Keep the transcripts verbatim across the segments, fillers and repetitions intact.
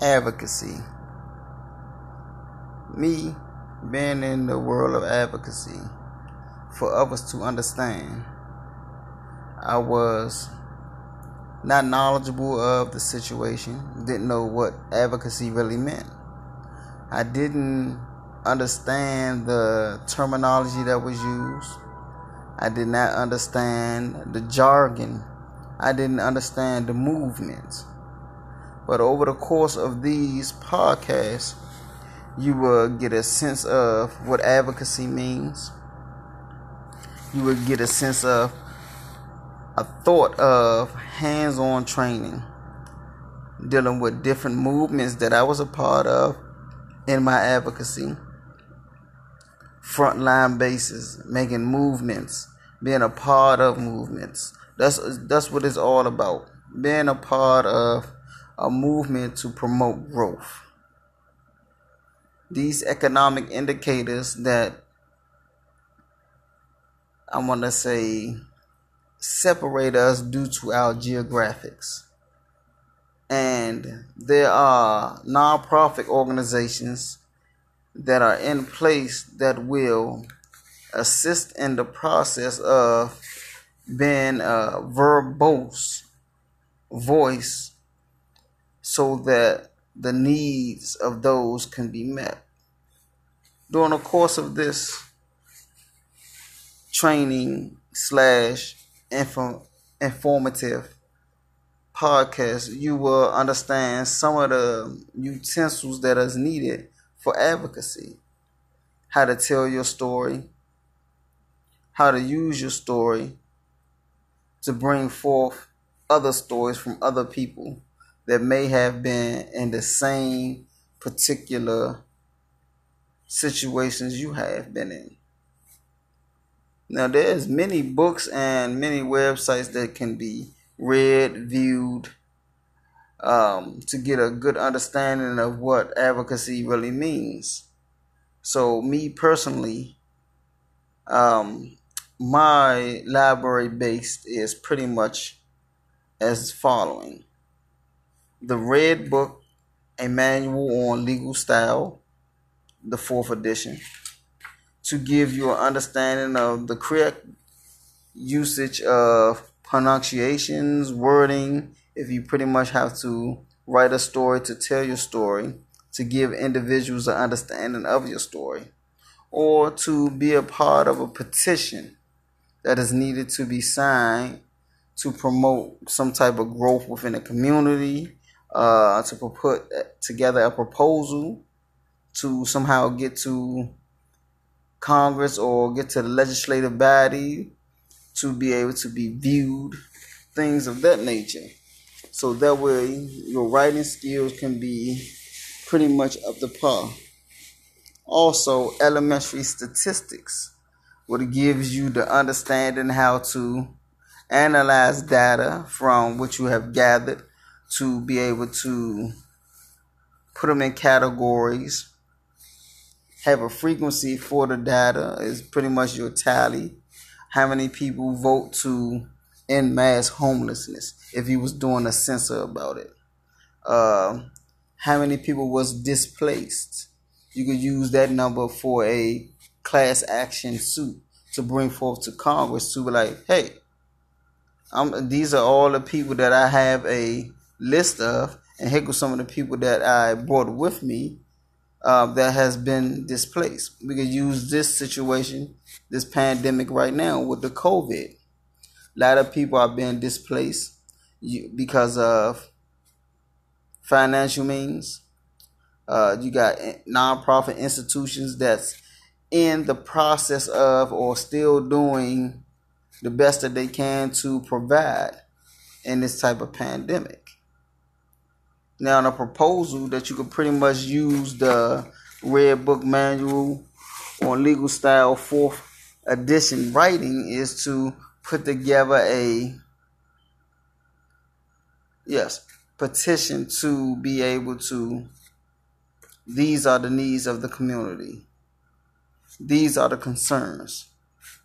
advocacy. Me being in the world of advocacy for others to understand, I was not knowledgeable of the situation, didn't know what advocacy really meant. I didn't understand the terminology that was used. I did not understand the jargon. I didn't understand the movements. But over the course of these podcasts, you will get a sense of what advocacy means. You will get a sense of a thought of hands-on training, dealing with different movements that I was a part of in my advocacy. Frontline bases, making movements, being a part of movements. That's that's what it's all about. Being a part of a movement to promote growth. These economic indicators that I want to say separate us due to our geographics. And there are nonprofit organizations that are in place that will assist in the process of being a verbose voice so that the needs of those can be met. During the course of this training slash info- informative podcast, you will understand some of the utensils that is needed for advocacy. How to tell your story, how to use your story to bring forth other stories from other people that may have been in the same particular situations you have been in. Now, there's many books and many websites that can be read, viewed, um, to get a good understanding of what advocacy really means. So, me personally, um, my library base is pretty much as following: The Red Book, a manual on legal style, the fourth edition, to give you an understanding of the correct usage of pronunciations, wording, if you pretty much have to write a story to tell your story, to give individuals an understanding of your story, or to be a part of a petition that is needed to be signed to promote some type of growth within a community, Uh, to put together a proposal to somehow get to Congress or get to the legislative body to be able to be viewed, things of that nature. So that way your writing skills can be pretty much up to par. Also, elementary statistics, what gives you the understanding how to analyze data from what you have gathered, to be able to put them in categories, have a frequency for the data is pretty much your tally. How many people vote to end mass homelessness if you was doing a census about it? Uh, how many people was displaced? You could use that number for a class action suit to bring forth to Congress to be like, hey, I'm, these are all the people that I have a list of, and here go some of the people that I brought with me uh, that has been displaced. We could use this situation, this pandemic right now with the COVID. A lot of people are being displaced because of financial means. Uh, you got nonprofit institutions that's in the process of or still doing the best that they can to provide in this type of pandemic. Now, in a proposal that you could pretty much use the Red Book manual on legal style fourth edition writing is to put together a yes petition to be able to, these are the needs of the community. These are the concerns.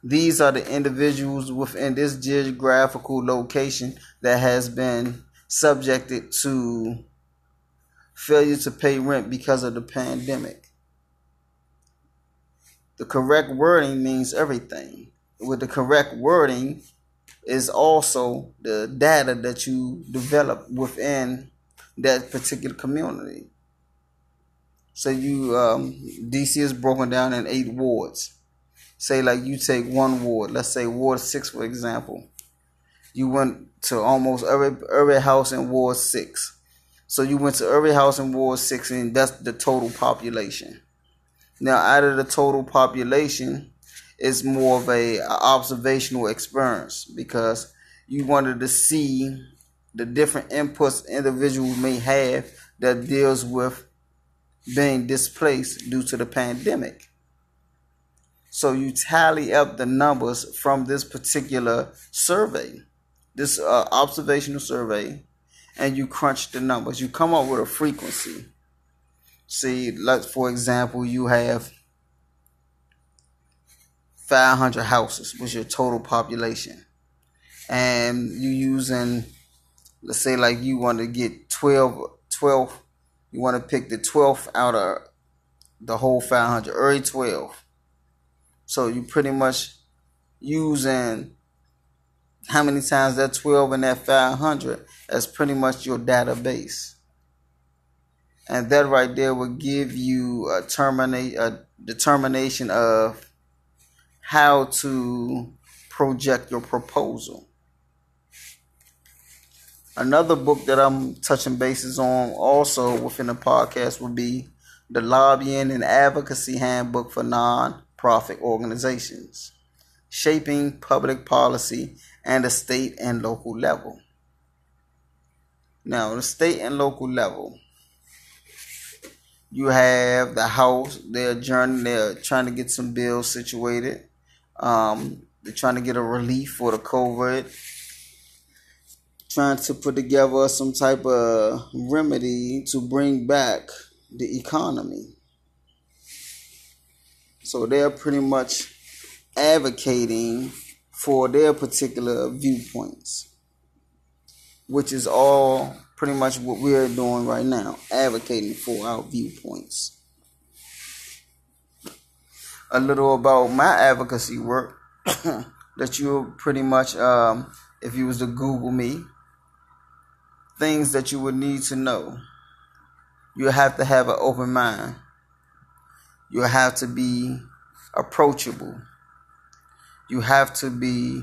These are the individuals within this geographical location that has been subjected to failure to pay rent because of the pandemic. The correct wording means everything. With the correct wording is also the data that you develop within that particular community. So you, um, D C is broken down in eight wards. Say like you take one ward, let's say Ward six, for example. You went to almost every, every house in Ward six. So you went to every house in Ward six, and that's the total population. Now, out of the total population, it's more of a, a observational experience, because you wanted to see the different inputs individuals may have that deals with being displaced due to the pandemic. So you tally up the numbers from this particular survey, this uh, observational survey, and you crunch the numbers. You come up with a frequency. See, like for example, you have five hundred houses was your total population, and you using, let's say like you want to get twelve, twelve, you want to pick the twelfth out of the whole five hundred, every twelve. So you pretty much using how many times that twelve and that five hundred as pretty much your database. And that right there will give you a, termina- a determination of how to project your proposal. Another book that I'm touching bases on also within the podcast would be The Lobbying and Advocacy Handbook for Nonprofit Organizations, Shaping Public Policy at the State and Local Level. Now, the state and local level, you have the House, they're adjourned, they're trying to get some bills situated. Um, they're trying to get a relief for the COVID, trying to put together some type of remedy to bring back the economy. So they're pretty much advocating for their particular viewpoints, which is all pretty much what we're doing right now, advocating for our viewpoints. A little about my advocacy work that you'll pretty much, um, if you was to Google me, things that you would need to know. You'll have to have an open mind. You'll have to be approachable. You have to be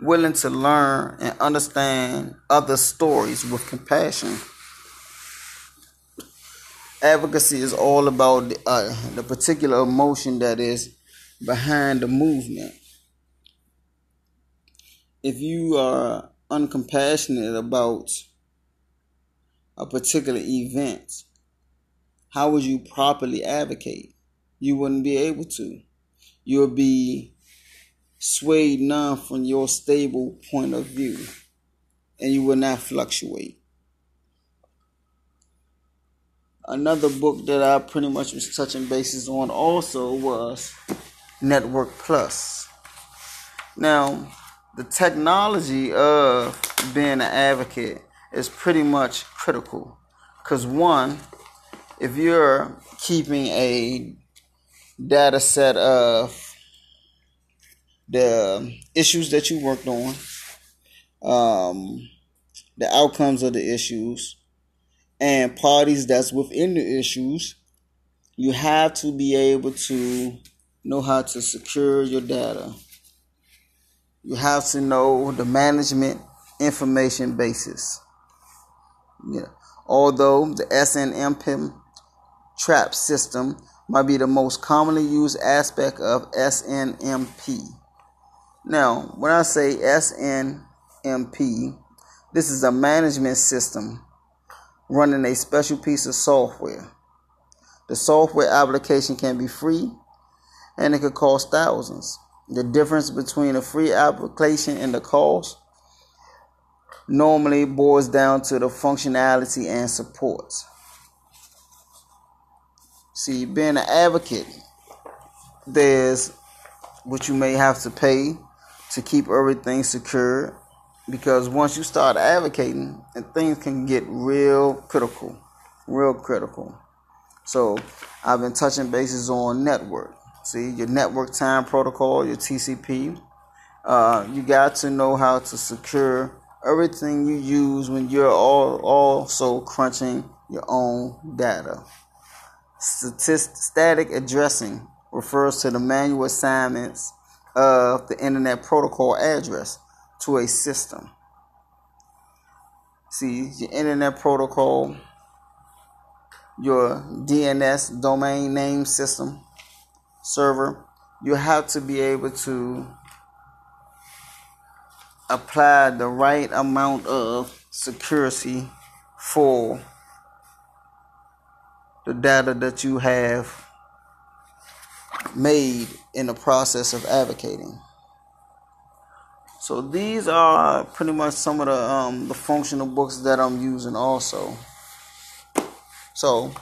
willing to learn and understand other stories with compassion. Advocacy is all about the, uh, the particular emotion that is behind the movement. If you are uncompassionate about a particular event, how would you properly advocate? You wouldn't be able to. You'll be swayed none from your stable point of view, and you will not fluctuate. Another book that I pretty much was touching bases on also was Network Plus. Now, the technology of being an advocate is pretty much critical, because one, if you're keeping a data set of the issues that you worked on, um, the outcomes of the issues, and parties that's within the issues, you have to be able to know how to secure your data. You have to know the management information basis. You know, although the S N M P trap system might be the most commonly used aspect of S N M P. Now, when I say S N M P, this is a management system running a special piece of software. The software application can be free, and it could cost thousands. The difference between a free application and the cost normally boils down to the functionality and support. See, being an advocate, there's what you may have to pay to keep everything secure, because once you start advocating, and things can get real critical. real critical. So I've been touching bases on network. See, your network time protocol, your T C P. Uh, you got to know how to secure everything you use when you're all also crunching your own data. Statist- static addressing refers to the manual assignments of the internet protocol address to a system. See, your internet protocol, your D N S, domain name system, server, you have to be able to apply the right amount of security for the data that you have made in the process of advocating. So these are pretty much some of the um, the functional books that I'm using also. So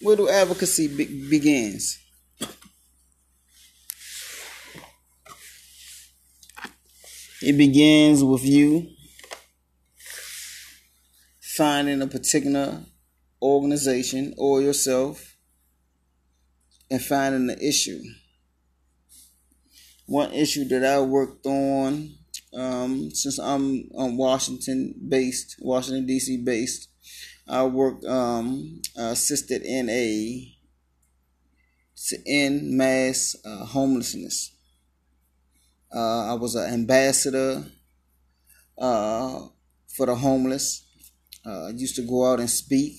where do advocacy be- begins? It begins with you finding a particular organization or yourself and finding the issue. One issue that I worked on, um, since I'm, I'm Washington-based, Washington, D C based, I worked, um, assisted in a, to end mass uh, homelessness. Uh, I was an ambassador uh, for the homeless. Uh, I used to go out and speak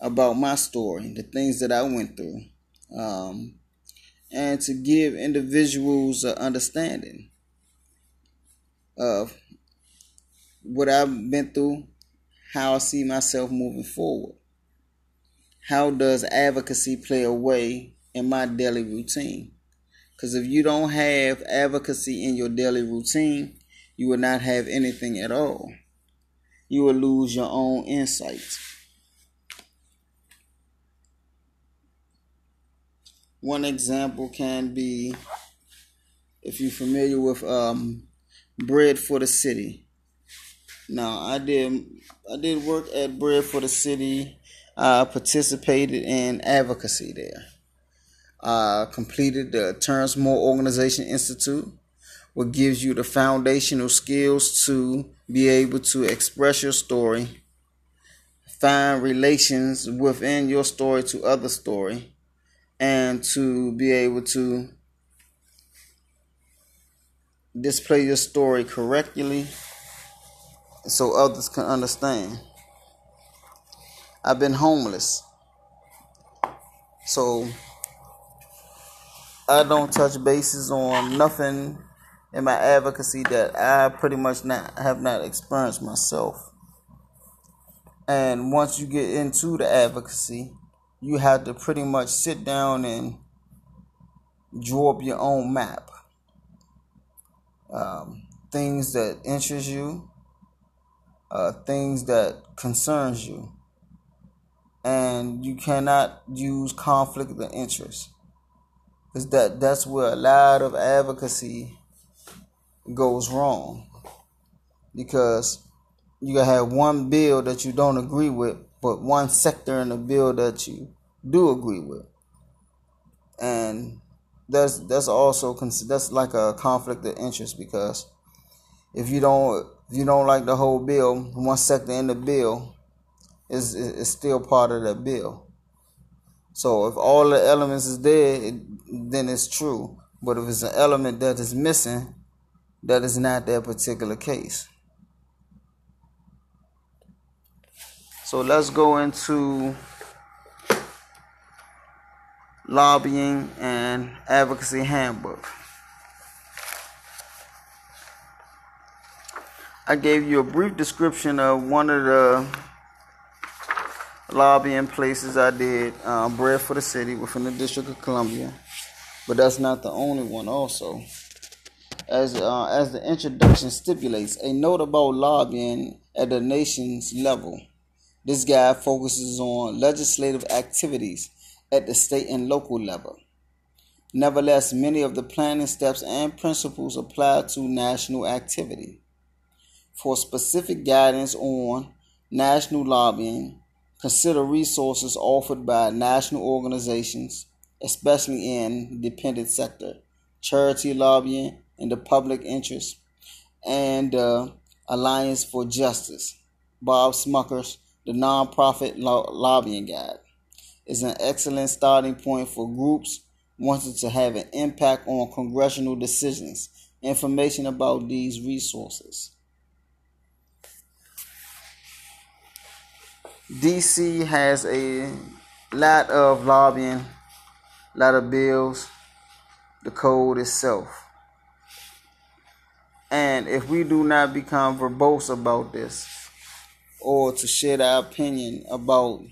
about my story, the things that I went through. Um, and to give individuals an understanding of what I've been through, how I see myself moving forward. How does advocacy play a way in my daily routine? Because if you don't have advocacy in your daily routine, you will not have anything at all. You will lose your own insights. One example can be, if you're familiar with um, Bread for the City. Now, I did I did work at Bread for the City. I participated in advocacy there. I completed the Terrence Moore Organization Institute, which gives you the foundational skills to be able to express your story, find relations within your story to other story, and to be able to display your story correctly so others can understand. I've been homeless. So I don't touch bases on nothing in my advocacy that I pretty much not have not experienced myself. And once you get into the advocacy, you have to pretty much sit down and draw up your own map. Um, things that interest you, uh, things that concerns you. And you cannot use conflict of interest. Because that, that's where a lot of advocacy goes wrong. Because you have one bill that you don't agree with, but one sector in the bill that you do agree with, and that's that's also that's like a conflict of interest, because if you don't if you don't like the whole bill, one sector in the bill is is still part of the bill. So if all the elements is there, it, then it's true. But if it's an element that is missing, that is not that particular case. So let's go into lobbying and advocacy handbook. I gave you a brief description of one of the lobbying places I did, uh, Bread for the City within the District of Columbia, but that's not the only one also. As, uh, as the introduction stipulates, a note about lobbying at the nation's level. This guide focuses on legislative activities at the state and local level. Nevertheless, many of the planning steps and principles apply to national activity. For specific guidance on national lobbying, Consider resources offered by national organizations, especially in the dependent sector, charity lobbying, and the public interest, and uh, Alliance for Justice. Bob Smucker's The Nonprofit Lobbying Guide is an excellent starting point for groups wanting to have an impact on congressional decisions. Information about these resources. D C has a lot of lobbying, lot of bills, the code itself. And if we do not become verbose about this, or to share our opinion about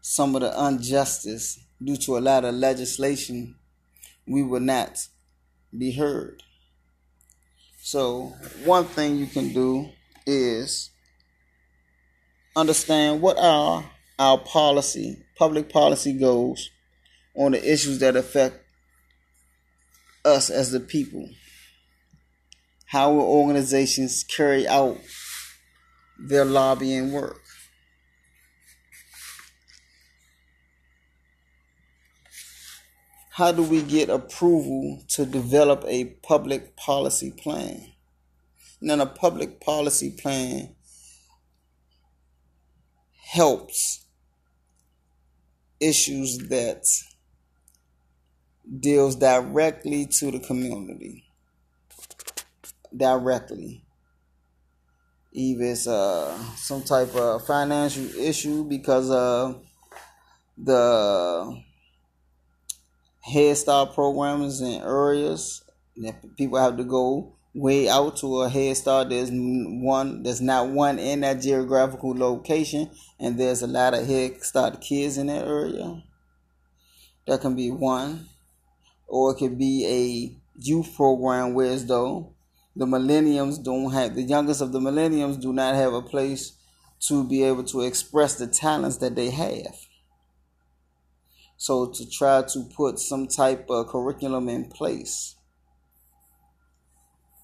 some of the injustice due to a lot of legislation, we will not be heard. So one thing you can do is understand what are our policy, public policy goals on the issues that affect us as the people. How will organizations carry out their lobbying work? How do we get approval to develop a public policy plan? And then a public policy plan helps issues that deals directly to the community. Directly. If it's uh, some type of financial issue because of the Head Start programs in areas that people have to go way out to a Head Start. There's one, there's not one in that geographical location, and there's a lot of Head Start kids in that area. That can be one, or it could be a youth program where as though the millennials don't have the youngest of the millennials do not have a place to be able to express the talents that they have. So to try to put some type of curriculum in place.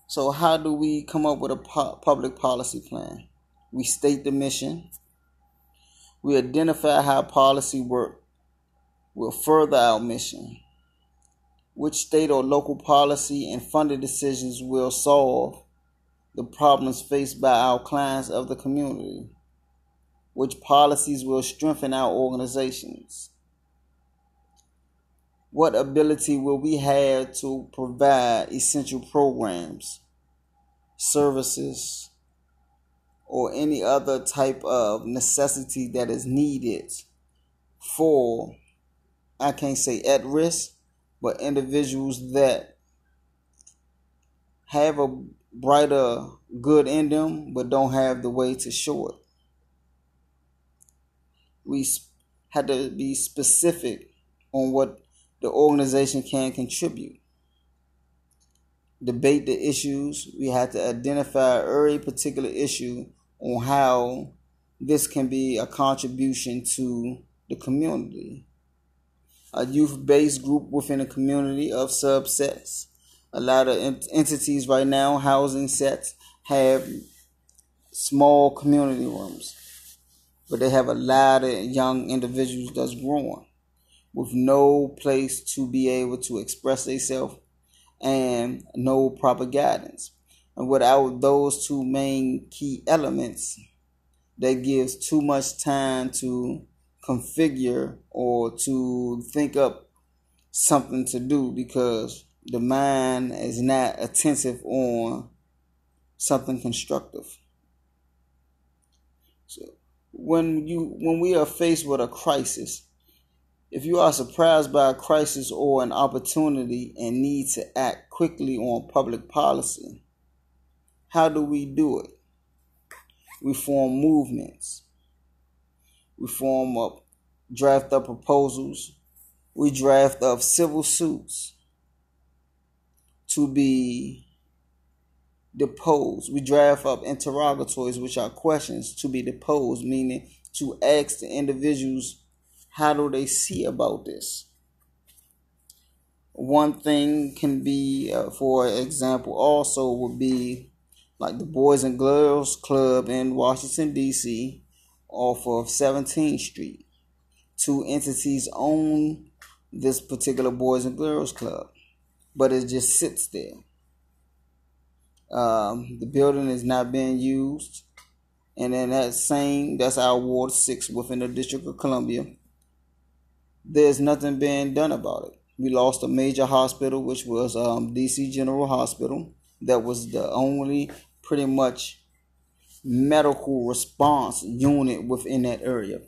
So how do we come up with a po- public policy plan? We state the mission. We identify how policy work will further our mission. Which state or local policy and funded decisions will solve the problems faced by our clients of the community? Which policies will strengthen our organizations? What ability will we have to provide essential programs, services, or any other type of necessity that is needed for, I can't say at risk, but individuals that have a brighter good in them but don't have the way to show it? We had to be specific on what the organization can contribute. Debate the issues. We have to identify every particular issue on how this can be a contribution to the community. A youth-based group within a community of subsets. A lot of ent- entities right now, housing sets, have small community rooms, but they have a lot of young individuals that's growing with no place to be able to express themselves and no proper guidance. And without those two main key elements, that gives too much time to configure or to think up something to do because the mind is not attentive on something constructive. So when you when we are faced with a crisis, if you are surprised by a crisis or an opportunity and need to act quickly on public policy, how do we do it? We form movements. We form up, draft up proposals. We draft up civil suits to be deposed. We draft up interrogatories, which are questions to be deposed, meaning to ask the individuals, how do they see about this? One thing can be, uh, for example, also would be like the Boys and Girls Club in Washington, D C off of seventeenth street. Two entities own this particular Boys and Girls Club, but it just sits there. Um, the building is not being used. And then that same, that's our Ward six within the District of Columbia. There's nothing being done about it. We lost a major hospital, which was um, D C. General Hospital. That was the only pretty much medical response unit within that area.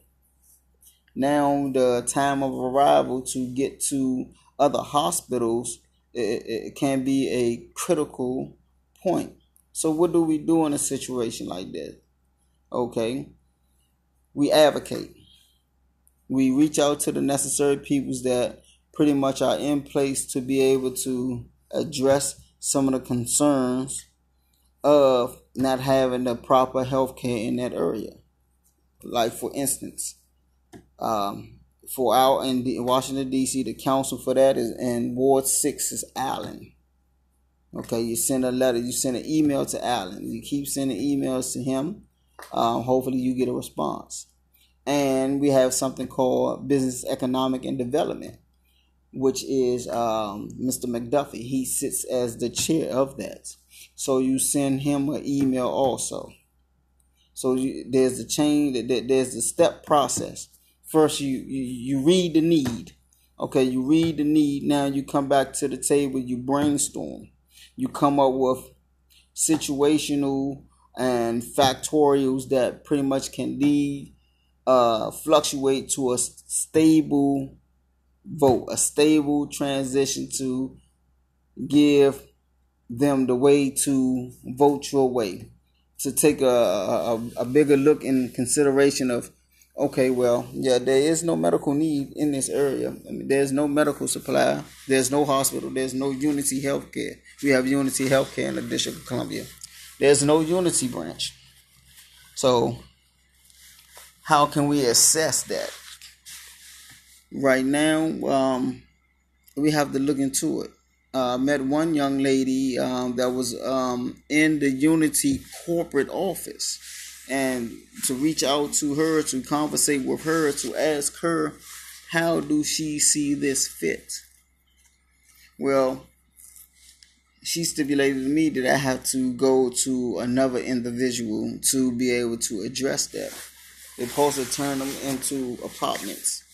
Now the time of arrival to get to other hospitals, it, it can be a critical point. So what do we do in a situation like that? Okay, we advocate. We reach out to the necessary peoples that pretty much are in place to be able to address some of the concerns of not having the proper health care in that area. Like, for instance, um, for our in Washington, D C, the council for that is in Ward six is Allen. Okay, you send a letter, you send an email to Allen. You keep sending emails to him. Um, hopefully you get a response. And we have something called Business Economic and Development, which is um, Mister McDuffie. He sits as the chair of that. So you send him an email also. So you, there's the chain, there's the step process. First, you, you you read the need. Okay, you read the need. Now you come back to the table. You brainstorm. You come up with situational and factorials that pretty much can lead Uh, fluctuate to a stable vote, a stable transition to give them the way to vote your way, to take a, a, a bigger look in consideration of, okay, well, yeah, there is no medical need in this area. I mean, there's no medical supply. There's no hospital. There's no Unity Healthcare. We have Unity Healthcare in the District of Columbia. There's no Unity branch. So how can we assess that? Right now, um, we have to look into it. I uh, met one young lady um, that was um, in the Unity corporate office. And to reach out to her, to conversate with her, to ask her, how do she see this fit? Well, she stipulated to me that I have to go to another individual to be able to address that. They're supposed to turn them into apartments.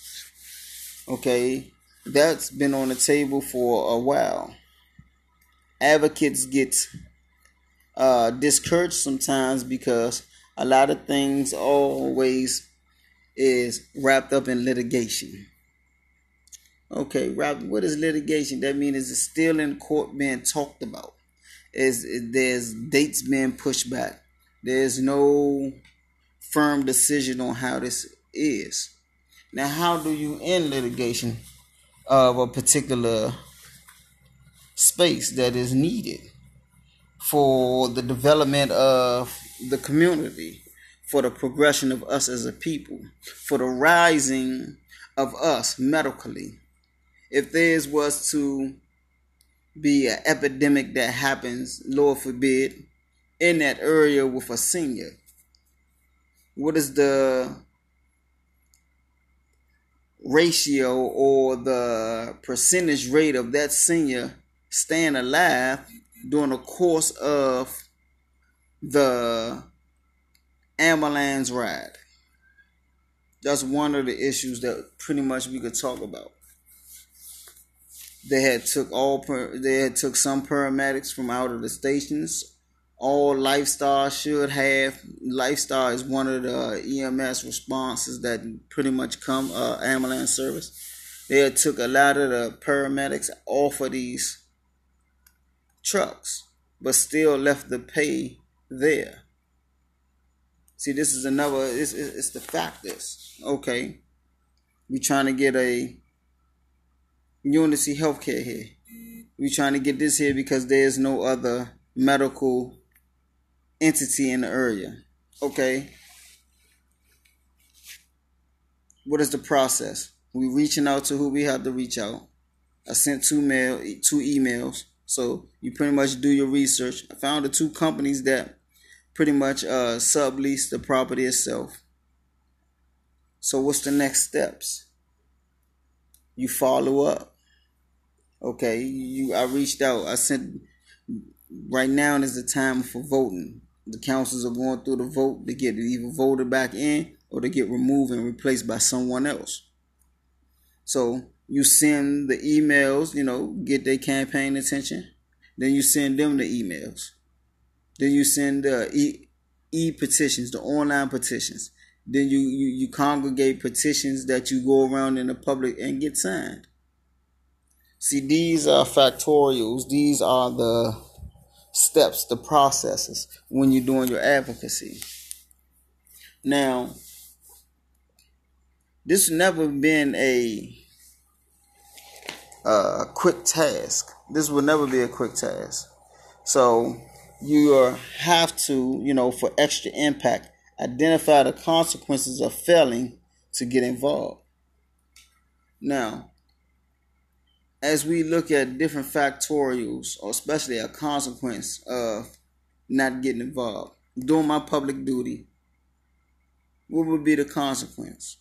Okay, that's been on the table for a while. Advocates get uh, discouraged sometimes because a lot of things always is wrapped up in litigation. Okay, Robert, what is litigation? That means it's still in court being talked about. Is there's dates being pushed back. There's no firm decision on how this is. Now, how do you end litigation of a particular space that is needed for the development of the community, for the progression of us as a people, for the rising of us medically? If theirs was to be an epidemic that happens, Lord forbid, in that area with a senior, what is the ratio or the percentage rate of that senior staying alive during the course of the ambulance ride? That's one of the issues that pretty much we could talk about. They had took all they had took some paramedics from out of the stations. All Lifestar should have. Lifestar is one of the E M S responses that pretty much come uh, ambulance service. They took a lot of the paramedics off of these trucks, but still left the pay there. See, this is another. It's it's the fact is, okay, we trying to get a Unity Healthcare here. We trying to get this here because there's no other medical entity in the area. Okay, what is the process? We reaching out to who we have to reach out. I sent two mail, two emails. So you pretty much do your research. I found the two companies that pretty much uh, sublease the property itself. So what's the next steps? You follow up. Okay, you. I reached out. I sent. Right now is the time for voting. The councils are going through the vote to get either voted back in or to get removed and replaced by someone else. So you send the emails, you know, get their campaign attention. Then you send them the emails. Then you send the e- e-petitions, the online petitions. Then you, you, you congregate petitions that you go around in the public and get signed. See, these are factorials. These are the steps, the processes when you're doing your advocacy. Now, this has never been a uh, quick task. This will never be a quick task. So you are, have to, you know, for extra impact, identify the consequences of failing to get involved. Now, as we look at different factorials, or especially a consequence of not getting involved, doing my public duty, what would be the consequence?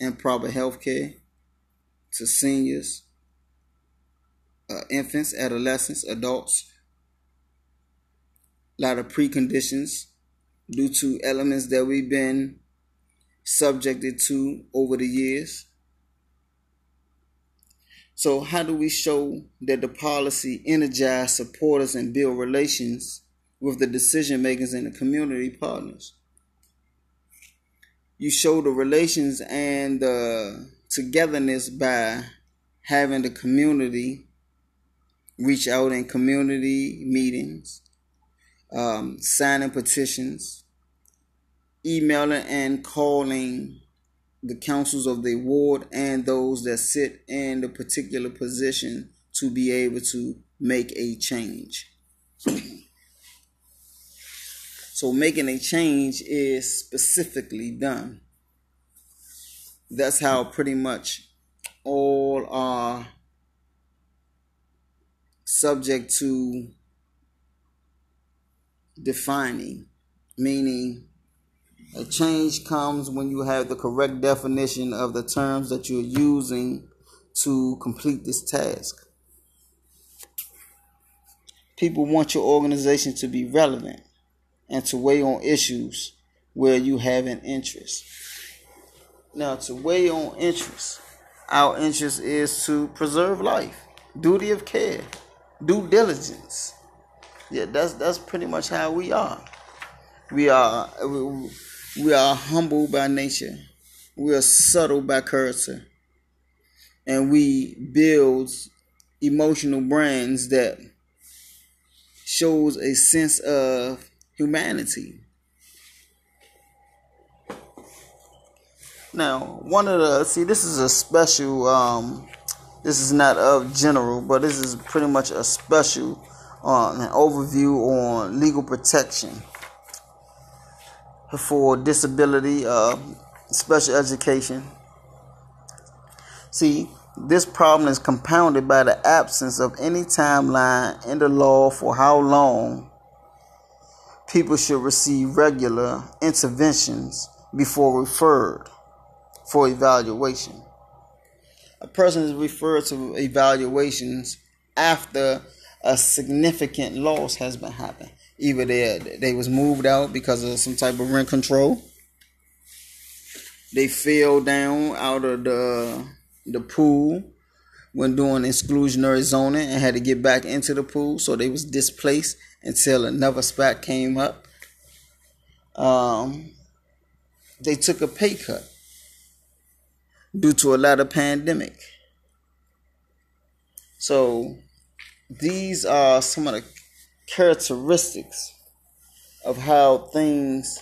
Improper health care to seniors, uh, infants, adolescents, adults. A lot of preconditions due to elements that we've been subjected to over the years. So how do we show that the policy energizes supporters and build relations with the decision makers and the community partners? You show the relations and the togetherness by having the community reach out in community meetings, um, signing petitions, emailing and calling the councils of the ward and those that sit in the particular position to be able to make a change. So making a change is specifically done. That's how pretty much all are subject to defining, meaning a change comes when you have the correct definition of the terms that you're using to complete this task. People want your organization to be relevant and to weigh on issues where you have an interest. Now, to weigh on interest, our interest is to preserve life, duty of care, due diligence. Yeah, that's that's pretty much how we are. We are we, we are humble by nature. We are subtle by character. And we build emotional brands that shows a sense of humanity. Now, one of the, see, this is a special, um, this is not of general, but this is pretty much a special, uh, an overview on legal protection for disability, uh, special education. See, this problem is compounded by the absence of any timeline in the law for how long people should receive regular interventions before referred for evaluation. A person is referred to evaluations after a significant loss has been happened. Either they they was moved out because of some type of rent control, they fell down out of the the pool when doing exclusionary zoning and had to get back into the pool, so they was displaced until another spot came up. Um, they took a pay cut due to a lot of pandemic. So these are some of the characteristics of how things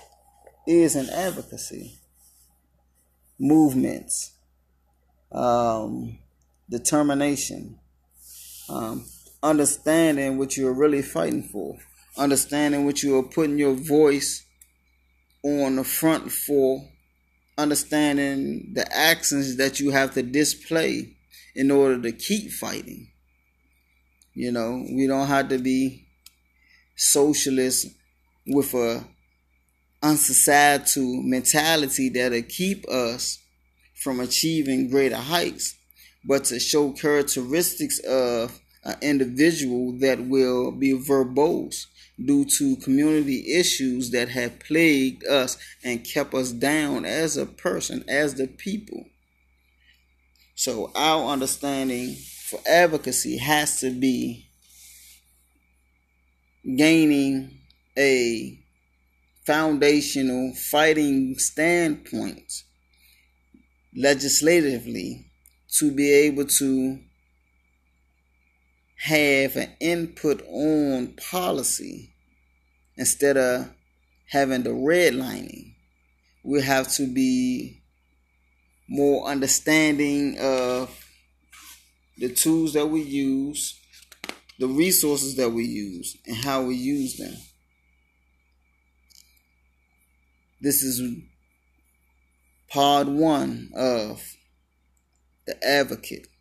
is in advocacy. Movements, um, determination, um, understanding what you're really fighting for, understanding what you are putting your voice on the front for, understanding the actions that you have to display in order to keep fighting. You know, we don't have to be socialists with a unsocietal mentality that'll keep us from achieving greater heights, but to show characteristics of an individual that will be verbose due to community issues that have plagued us and kept us down as a person, as the people. So our understanding for advocacy has to be gaining a foundational fighting standpoint legislatively to be able to have an input on policy instead of having the redlining. We have to be more understanding of the tools that we use, the resources that we use, and how we use them. This is part one of The Advocate.